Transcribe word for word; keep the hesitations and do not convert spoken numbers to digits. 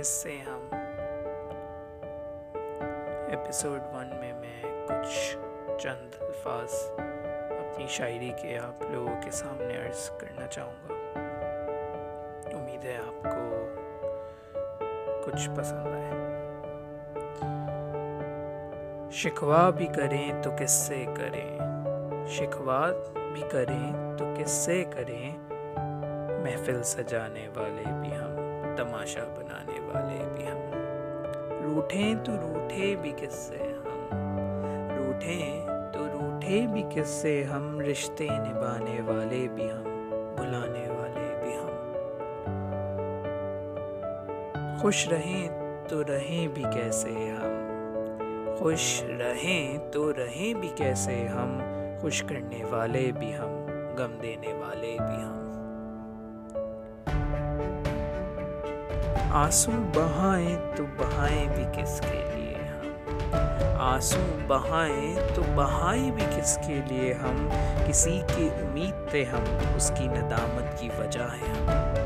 اس سے ہم episode one میں میں کچھ چند الفاظ اپنی شاعری کے آپ لوگوں کے سامنے عرض کرنا چاہوں گا۔ امید ہے آپ کو کچھ پسند آئے۔ شکوہ بھی کریں تو کس سے کریں، شکوہ بھی کریں تو کس سے کریں، محفل سجانے والے بھی ہم، تماشا بنانے والے بھی ہم، روٹھیں تو روٹھے بھی کس سے ہم، روٹھیں تو روٹھے بھی کس سے ہم، رشتے نبھانے والے بھی ہم، بلانے والے بھی ہم، خوش رہیں تو رہیں بھی کیسے ہم، خوش رہیں تو رہیں بھی کیسے ہم، خوش کرنے والے بھی ہم، غم دینے والے بھی ہم، آنسو بہائیں تو بہائیں بھی کس کے لیے ہم، آنسو بہائیں تو بہائیں بھی کس کے لیے ہم، کسی کی امید تھے ہم، اس کی ندامت کی وجہ ہے ہم۔